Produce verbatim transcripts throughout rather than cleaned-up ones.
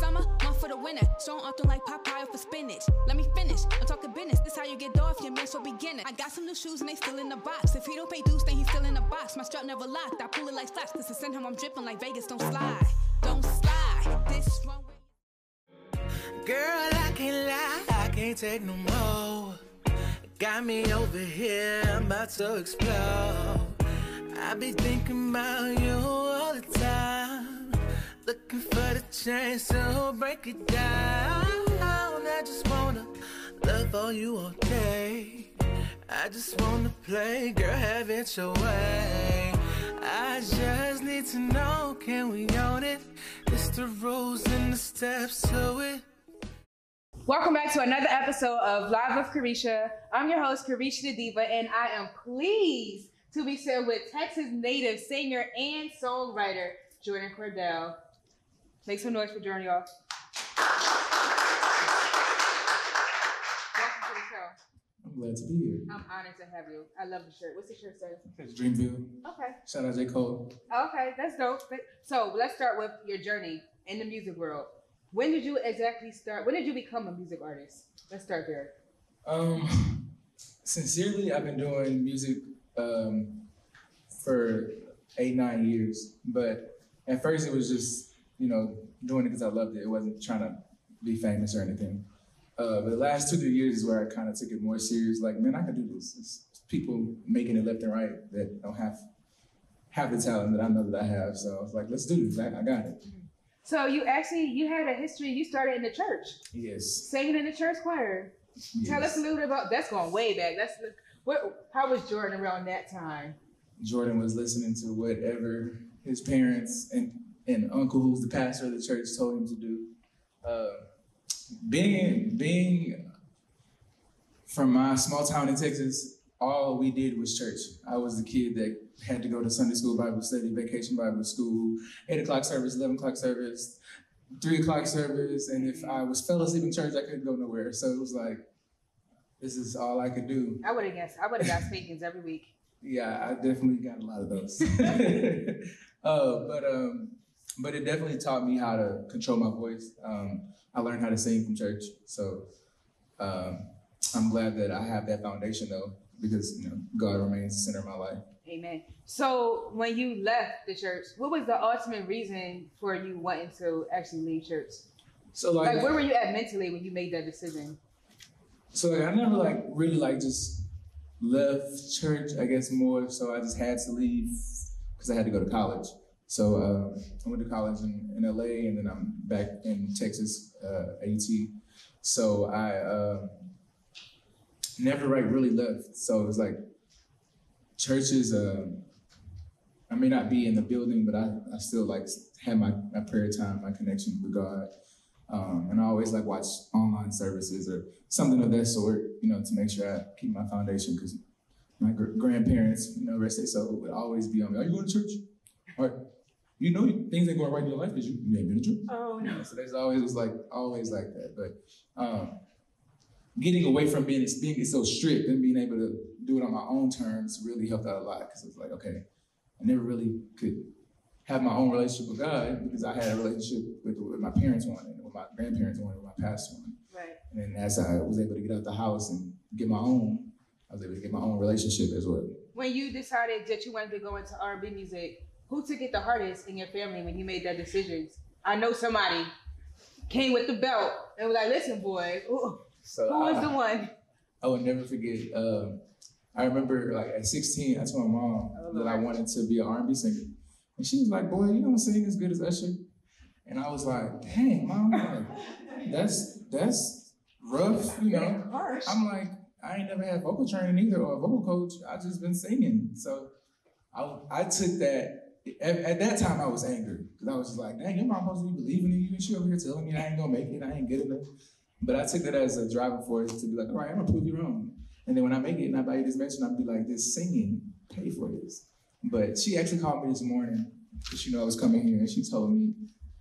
summer, one for the winter. So I'm often like Popeye for spinach. Let me finish, I'm talking business. This how you get door if you're meant for beginner. I got some new shoes and they still in the box. If he don't pay dues, then he's still in the box. My strap never locked, I pull it like flash. This is in him, I'm dripping like Vegas, don't slide. Don't slide, this wrong way. Girl, I can't lie, I can't take no more. Got me over here, I'm about to explode. I be thinking about you all the time, looking for the chance to break it down. I just wanna love all you all day, I just wanna play, girl, have it your way. I just need to know, can we own it? It's the rules and the steps to it. Welcome back to another episode of Live with Karisha. I'm your host, Karisha the Diva, and I am pleased to be sitting with Texas native singer and songwriter, Jordan Cordell. Make some noise for Jordan, y'all. Welcome to the show. I'm glad to be here. I'm honored to have you. I love the shirt. What's the shirt say? It's Dreamville. Okay. Shout out J. Cole. Okay, that's dope. So let's start with your journey in the music world. When did you exactly start? When did you become a music artist? Let's start there. Um, sincerely, I've been doing music um, for eight, nine years. But at first it was just, you know, doing it because I loved it. It wasn't trying to be famous or anything. Uh, but the last two, three years is where I kind of took it more serious. Like, man, I could do this. It's people making it left and right that don't have, have the talent that I know that I have. So I was like, let's do this. I, I got it. So you actually, you had a history, you started in the church. Yes. Singing in the church choir. Yes. Tell us a little bit about, that's going way back. That's what. How was Jordan around that time? Jordan was listening to whatever his parents and, and uncle, who's the pastor of the church, told him to do. Uh, being, being from my small town in Texas, all we did was church. I was the kid that had to go to Sunday school, Bible study, vacation Bible school, eight o'clock service, eleven o'clock service, three o'clock service. And if I was fell asleep in church, I couldn't go nowhere. So it was like, this is all I could do. I would have guessed. I would have got speakings every week. Yeah, I definitely got a lot of those. uh, but um, but it definitely taught me how to control my voice. Um, I learned how to sing from church. So um, I'm glad that I have that foundation though, because you know God remains the center of my life. Amen. So when you left the church, what was the ultimate reason for you wanting to actually leave church? So like, like where were you at mentally when you made that decision? So like, I never like really like just left church, I guess more so I just had to leave because I had to go to college. So uh, I went to college in, in L A and then I'm back in Texas, uh, A T. So I uh, never like really left. So it was like, churches, uh, I may not be in the building, but I, I still like had my, my prayer time, my connection with God. Um, and I always like watch online services or something of that sort, you know, to make sure I keep my foundation because my gr grandparents, you know, rest their soul, would always be on me. Are you going to church? Or, you know, things ain't going right in your life because you, you ain't been to church. Oh, no. You know, so there's always was like, always like that. But um, getting away from being, being so strict and being able to do it on my own terms really helped out a lot because it was like, okay, I never really could have my own relationship with God because I had a relationship with what my parents wanted, what my grandparents wanted, what my pastor wanted. Right. And then as I was able to get out the house and get my own, I was able to get my own relationship as well. When you decided that you wanted to go into R and B music, who took it the hardest in your family when you made that decision? I know somebody came with the belt and was like, listen, boy, ooh, so who was I, the one? I will never forget. Um, I remember like at sixteen, I told my mom oh, that I wanted to be an R and B singer. And she was like, boy, you don't sing as good as Usher. And I was like, dang, mom, like, that's, that's rough, you know? Harsh. I'm like, I ain't never had vocal training either or a vocal coach. I just been singing. So I, I took that, at, at that time I was angry. Cause I was just like, dang, your mom supposed to be believing in you and she over here telling me I ain't gonna make it, I ain't good enough. But I took that as a driving force to be like, all right, I'm gonna prove you wrong. And then when I make it and I buy you this mansion, I'll be like, this singing, pay for this. But she actually called me this morning because you know I was coming here and she told me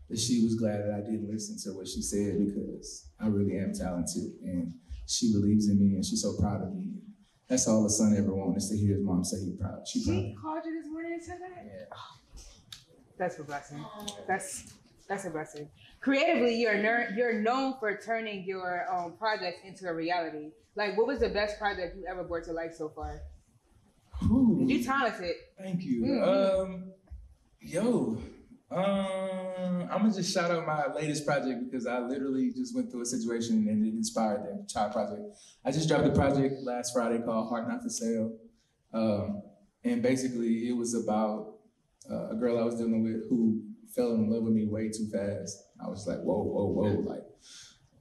that she was glad that I didn't listen to what she said because I really am talented and she believes in me and she's so proud of me. That's all a son ever wants is to hear his mom say he's proud. She, she proud. Called you this morning and said that? Yeah. Oh, that's a blessing. That's That's impressive. Creatively, you're ner- you're known for turning your um, projects into a reality. Like, what was the best project you ever brought to life so far? Ooh, you talented. Thank you. Mm-hmm. Um, yo, um, I'm gonna just shout out my latest project because I literally just went through a situation and it inspired the entire project. I just dropped a project last Friday called Heart Not for Sale, um, and basically it was about uh, a girl I was dealing with who fell in love with me way too fast. I was like, whoa, whoa, whoa, like,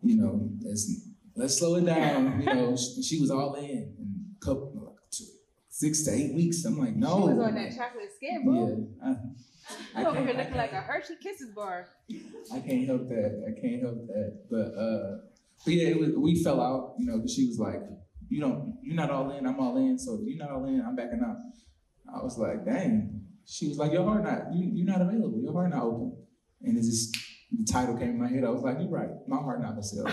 you know, let's, let's slow it down. You know, she, she was all in in a couple, like two, six to eight weeks. I'm like, no. She was on that chocolate skin, boo. Yeah. I, I oh, we're looking like a Hershey Kisses bar. I can't help that. I can't help that. But, uh, but yeah, it was, we fell out, you know, because she was like, you don't, you're not all in, I'm all in. So if you're not all in, I'm backing out. I was like, dang. She was like, your heart not, you, you're not available, your heart not open. And it just, the title came in my head, I was like, you're right, my heart not for sale.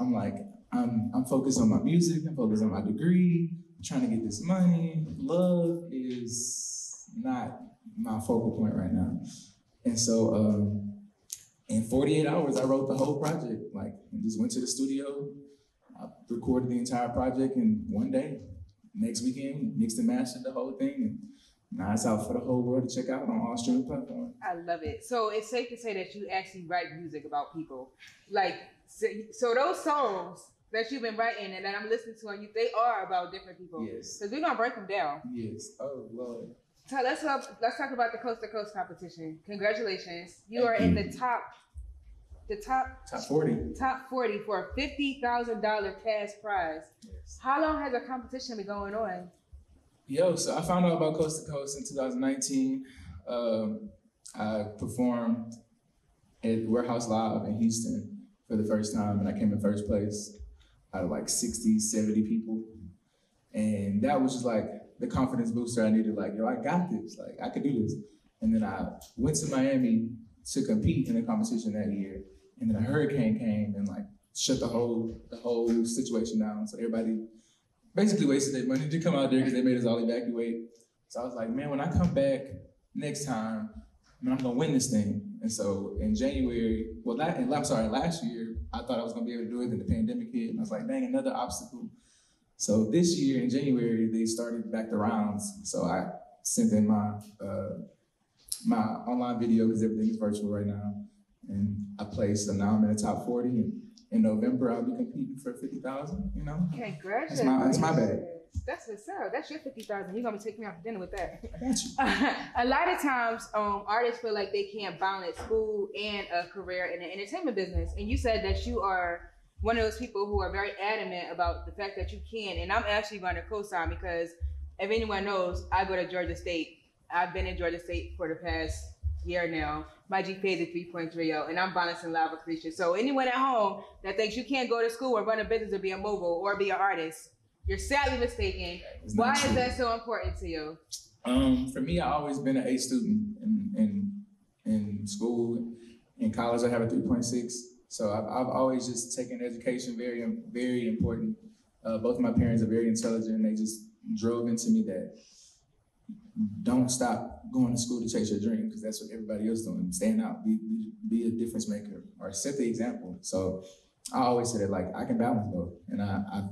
I'm like, I'm, I'm focused on my music, I'm focused on my degree, I'm trying to get this money. Love is not my focal point right now. And so um, in forty-eight hours, I wrote the whole project, like, and just went to the studio, I recorded the entire project in one day. Next weekend, mixed and mastered the whole thing. And, now it's out for the whole world to check out on all streaming platforms. I love it. So it's safe to say that you actually write music about people. Like, so, so those songs that you've been writing and that I'm listening to on you, they are about different people. Yes. Because we're going to break them down. Yes. Oh, Lord. So let's, let's talk about the Coast to Coast competition. Congratulations. You Thank are you. in the top, the top, top forty. Top forty for a fifty thousand dollars cash prize. Yes. How long has the competition been going on? Yo, so I found out about Coast to Coast in two thousand nineteen. Um, I performed at Warehouse Live in Houston for the first time, and I came in first place out of like sixty, seventy people. And that was just like the confidence booster I needed. Like, yo, I got this, like, I could do this. And then I went to Miami to compete in the competition that year. And then a hurricane came and like shut the whole, the whole situation down. So everybody basically wasted their money to come out there because they made us all evacuate. So I was like, man, when I come back next time, man, I'm gonna win this thing. And so in January, well, that, I'm sorry, last year, I thought I was gonna be able to do it, then the pandemic hit, and I was like, dang, another obstacle. So this year in January, they started back the rounds. So I sent in my uh, my online video because everything is virtual right now. And I placed, so now I'm in the top forty. And in November, I'll be competing for fifty thousand, you know? Congratulations. That's my, that's my bag. That's what's up. That's your fifty thousand. You're going to take me out to dinner with that. I got you. Uh, a lot of times, um, artists feel like they can't balance school and a career in the entertainment business. And you said that you are one of those people who are very adamant about the fact that you can. And I'm actually going to co-sign because if anyone knows, I go to Georgia State. I've been in Georgia State for the past year now. My G P A is a three point three zero, and I'm balancing live accretion. So anyone at home that thinks you can't go to school or run a business or be a mogul or be an artist, you're sadly mistaken. Why is that so important to you? Um, for me, I've always been an A student in, in, in school. In college, I have a three point six. So I've, I've always just taken education very, very important. Uh, both of my parents are very intelligent. They just drove into me that don't stop going to school to chase your dream because that's what everybody else is doing. Stand out, be, be, be a difference maker or set the example. So I always said it like, I can balance both. And I, I,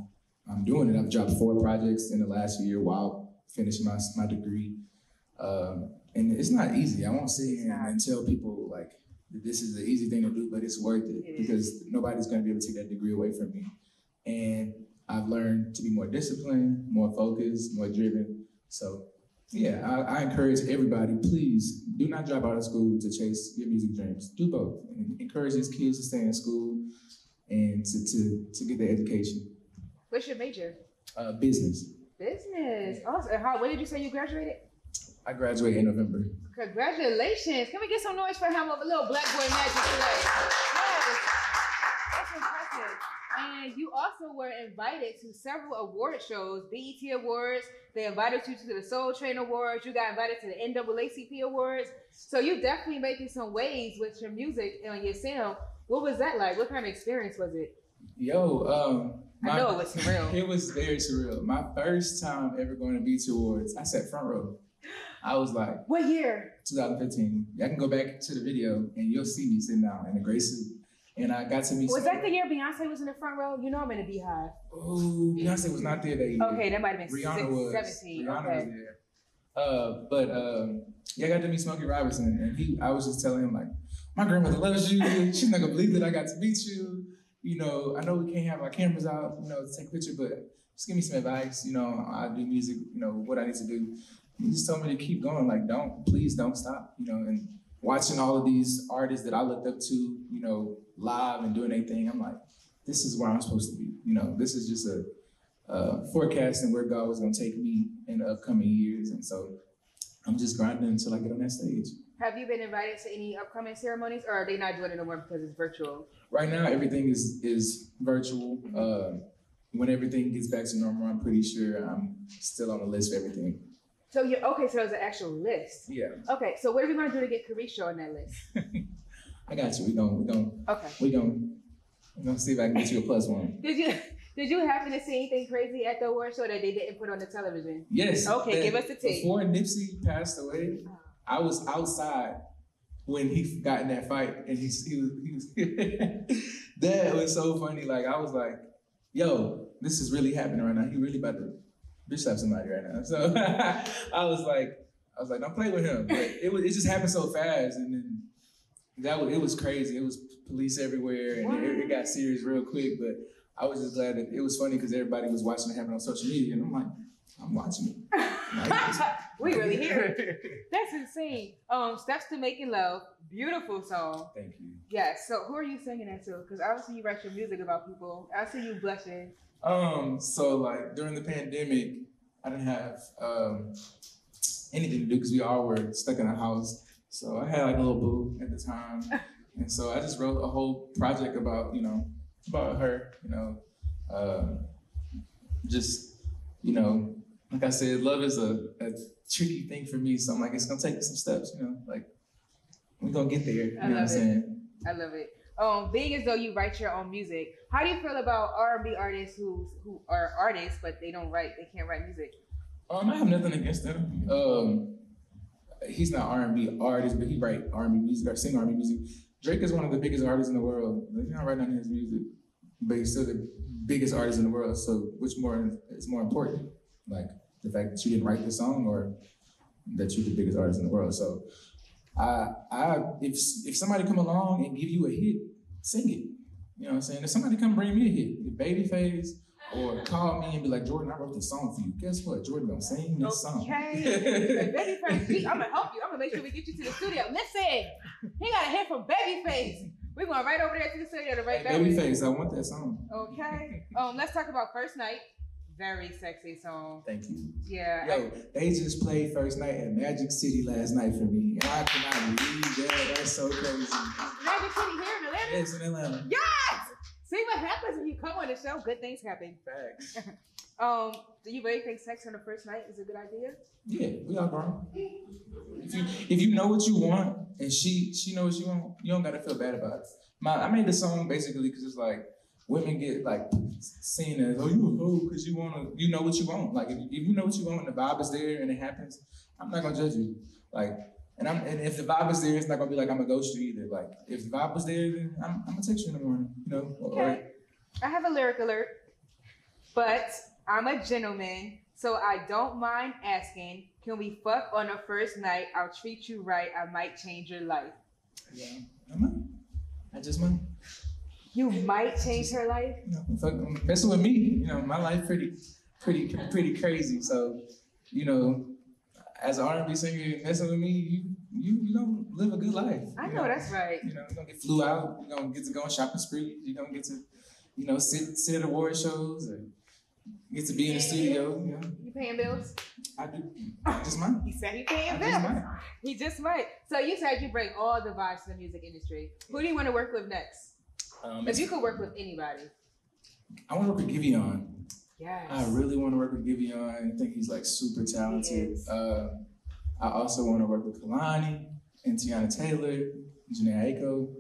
I'm doing it. I've dropped four projects in the last year while finishing my, my degree. Um, and it's not easy. I won't sit here and tell people like, this is the easy thing to do, but it's worth it, it because nobody's gonna be able to take that degree away from me. And I've learned to be more disciplined, more focused, more driven. So. Yeah, I, I encourage everybody, please do not drop out of school to chase your music dreams. Do both. And encourage these kids to stay in school and to, to, to get their education. What's your major? Uh, business. Business. Awesome. How, when did you say you graduated? I graduated in November. Congratulations. Can we get some noise for him? A little black boy magic today. Yes. That's impressive. And you also were invited to several award shows, B E T Awards. They invited you to the Soul Train Awards. You got invited to the N double A C P Awards. So you definitely making some waves with your music and your sound. What was that like? What kind of experience was it? Yo, um, my, I know it was surreal. It was very surreal. My first time ever going to B E T Awards, I sat front row. I was like, what year? twenty fifteen. I can go back to the video and you'll see me sitting down in a gray suit. And I got to meet. Was that the year Beyonce was in the front row? You know I'm in a beehive. Oh, Beyonce was not there that year. Okay, that might have been Rihanna six, was. seventeen. Rihanna okay. was there. Uh, but uh, yeah, I got to meet Smokey Robinson, and he, I was just telling him like, my grandmother loves you. She's not gonna believe that I got to meet you. You know, I know we can't have our cameras out, you know, to take a picture, but just give me some advice. You know, I do music. You know what I need to do. He just told me to keep going. Like, don't, please, don't stop. You know, and watching all of these artists that I looked up to, you know, live and doing their thing, I'm like, this is where I'm supposed to be. You know, this is just a uh, forecasting where God was gonna take me in the upcoming years, and so I'm just grinding until I get on that stage. Have you been invited to any upcoming ceremonies, or are they not doing it anymore because it's virtual? Right now, everything is is virtual. Uh, when everything gets back to normal, I'm pretty sure I'm still on the list for everything. So you're okay. So there's an actual list. Yeah. Okay. So what are we gonna do to get Karisha on that list? I got you. We gonna we gonna okay. We gonna we gonna see if I can get you a plus one. Did you did you happen to see anything crazy at the award show that they didn't put on the television? Yes. Okay. Give us the tea. Before Nipsey passed away, I was outside when he got in that fight, and he he was, he was that was so funny. Like I was like, yo, this is really happening right now. He really about to bitch slap somebody right now. So I was like, I was like, don't play with him. But it was, it just happened so fast, and then that was, it was crazy. It was police everywhere, and it, it got serious real quick. But I was just glad that it was funny because everybody was watching it happen on social media, and I'm like, I'm watching it. We really hear it. That's insane. Um, Steps to Making Love, beautiful song. Thank you. Yes. Yeah, so who are you singing that to? Because obviously you write your music about people. I see you blushing. Um. So like during the pandemic, I didn't have um anything to do because we all were stuck in the house. So I had like a little boo at the time, and so I just wrote a whole project about you know about her. You know, uh, just you know. Like I said, love is a, a tricky thing for me, so I'm like, it's gonna take some steps, you know, like we're gonna get there. You I know love what I'm it. saying? I love it. Um, being as though you write your own music, how do you feel about R and B artists who who are artists but they don't write, they can't write music? Um, I have nothing against them. Um, he's not R and B artist, but he write R and B music or sing R and B music. Drake is one of the biggest artists in the world. He's not writing on his music, but he's still the biggest artist in the world. So which more is more important? Like. The fact that you didn't write this song, or that you're the biggest artist in the world. So, I, I, if if somebody come along and give you a hit, sing it. You know what I'm saying? If somebody come bring me a hit, if Babyface or call me and be like, Jordan, I wrote this song for you. Guess what? Jordan gonna sing this okay. song. Okay. Babyface, I'm gonna help you. I'm gonna make sure we get you to the studio. Listen, he got a hit from Babyface. We're going right over there to the studio to write that. Babyface, I want that song. Okay. Um, let's talk about First Night. Very sexy song. Thank you. Yeah. Yo, I, they just played First Night at Magic City last night for me. And I cannot believe that. That's so crazy. Magic City here in Atlanta? Yes, in Atlanta. Yes! See what happens when you come on the show? Good things happen. Facts. um, do you really think sex on the first night is a good idea? Yeah, we all grown. If you, if you know what you want, and she she knows what you want, you don't gotta feel bad about it. My, I made the song basically because it's like, women get like seen as, oh, you a fool because you want to, you know what you want. Like if, if you know what you want and the vibe is there and it happens, I'm not gonna judge you. Like, and I'm and if the vibe is there, it's not gonna be like I'm gonna ghost you either. Like if the vibe was there, then I'm, I'm gonna text you in the morning, you know. Okay. Or, I have a lyric alert, but I'm a gentleman, so I don't mind asking, can we fuck on the first night? I'll treat you right. I might change your life. Yeah, I might. I just might. You might change her life. No, messing with me, you know, my life pretty, pretty, pretty crazy. So, you know, as an R and B singer, messing with me, you, you, you don't live a good life. I know, know that's right. You know, you don't get flew out. You don't get to go on shopping sprees. You don't get to, you know, sit sit at award shows or get to be in the studio. You know, you paying bills. I do. I just might. He said he paying bills. Just he just might. So you said you bring all the vibes to the music industry. Who do you want to work with next? Um, if you could work with anybody. I want to work with Giveon. Yes. I really want to work with Giveon. I think he's like super talented. Uh, I also want to work with Kalani and Tiana Taylor, Janae Aiko,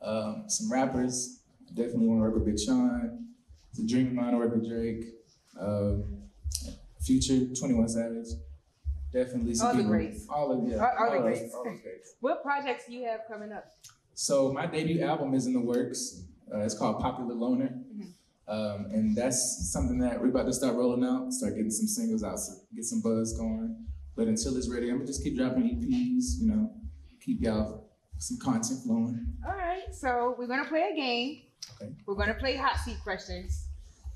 um, some rappers. I definitely want to work with Big Sean. It's a dream of mine to work with Drake, uh, Future, twenty-one Savage. Definitely. All the greats. All of, yeah. All, all, all the greats. All the greats. What projects do you have coming up? So my debut album is in the works. Uh, it's called Popular Loner. Mm-hmm. Um, and that's something that we're about to start rolling out, start getting some singles out, so get some buzz going. But until it's ready, I'm gonna just keep dropping E Ps, you know, keep y'all some content flowing. All right, so we're gonna play a game. Okay. We're gonna play hot seat questions.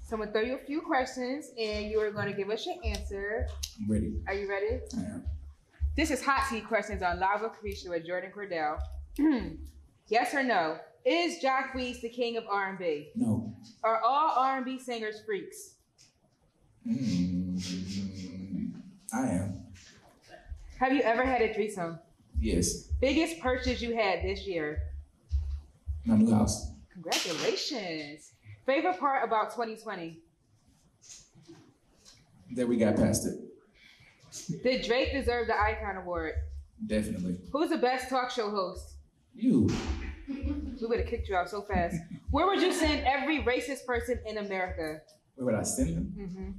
So I'm gonna throw you a few questions and you are gonna give us your answer. I'm ready. Are you ready? I am. This is hot seat questions on Live with Karisha with Jordan Cordell. Yes or no? Is Jacquees the king of R and B? No. Are all R and B singers freaks? Mm, I am. Have you ever had a threesome? Yes. Biggest purchase you had this year? My new house. Congratulations. Favorite part about twenty twenty? That we got past it. Did Drake deserve the Icon Award? Definitely. Who's the best talk show host? You. We would have kicked you out so fast. Where would you send every racist person in America? Where would I send them? Mm-hmm.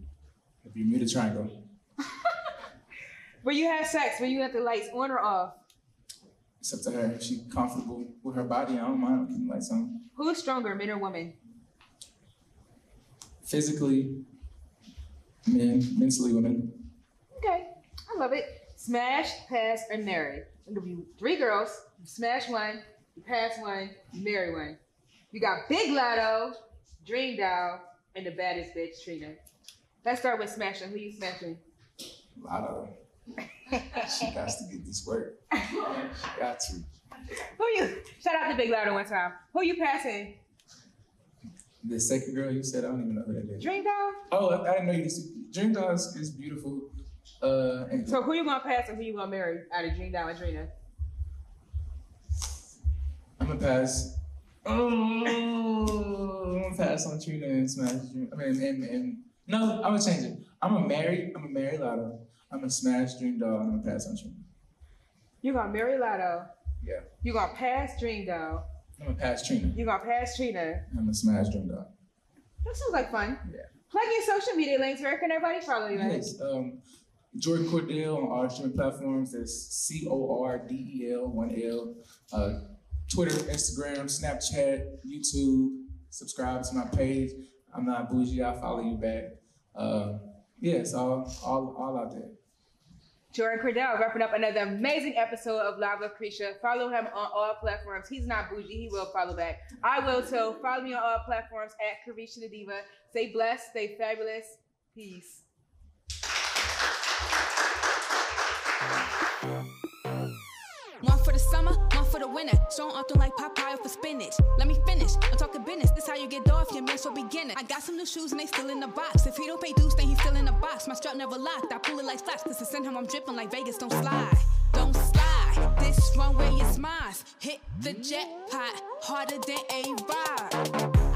The Bermuda Triangle. Where you have sex, where you have the lights on or off? It's up to her. If she's comfortable with her body, I don't mind keeping the lights on. Who's stronger, men or women? Physically, men. Mentally, women. Okay, I love it. Smash, pass, or marry? I'll give you three girls. You smash one. You pass one, you marry one. You got Big Latto, Dream Doll, and the baddest bitch, Trina. Let's start with smashing. Who you smashing? Latto. She got to get this work. She got to. Who you? Shout out to Big Latto one time. Who you passing? The second girl you said, I don't even know who that is. Dream Doll? Oh, I, I didn't know you did. Dream Doll is, is beautiful. Uh, and so who you gonna pass and who you gonna marry out of Dream Doll and Trina? I'm gonna pass. Oh, I'm gonna pass on Trina and smash Dream. I mean, and, and no, I'm gonna change it. I'm gonna marry. I'm gonna marry Latto. I'm gonna smash Dream Doll. And I'm gonna pass on Trina. You're gonna marry Latto. Yeah. You're gonna pass Dream Doll. I'm gonna pass Trina. You're gonna pass Trina. I'm gonna smash Dream Doll. That sounds like fun. Yeah. Plug your social media links. Where can everybody follow you? Yes. Um, Jordan Cordell on all streaming platforms. That's C O R D E L one L. Uh, Twitter, Instagram, Snapchat, YouTube. Subscribe to my page. I'm not bougie. I'll follow you back. Uh, yeah, it's all, all, all out there. Jordan Cordell wrapping up another amazing episode of Live with Karisha. Follow him on all platforms. He's not bougie. He will follow back. I will too. Follow me on all platforms at Karisha the Diva. Stay blessed. Stay fabulous. Peace. One for the summer, one for the winter. Sewn up like Popeye for spinach. Let me finish, I'm talking business. This how you get off, your man so beginner. I got some new shoes and they still in the box. If he don't pay dues, then he's still in the box. My strap never locked, I pull it like flaps. This is in him, I'm dripping like Vegas, don't slide. Don't slide, this runway is mine. Hit the jackpot, harder than A-Rod.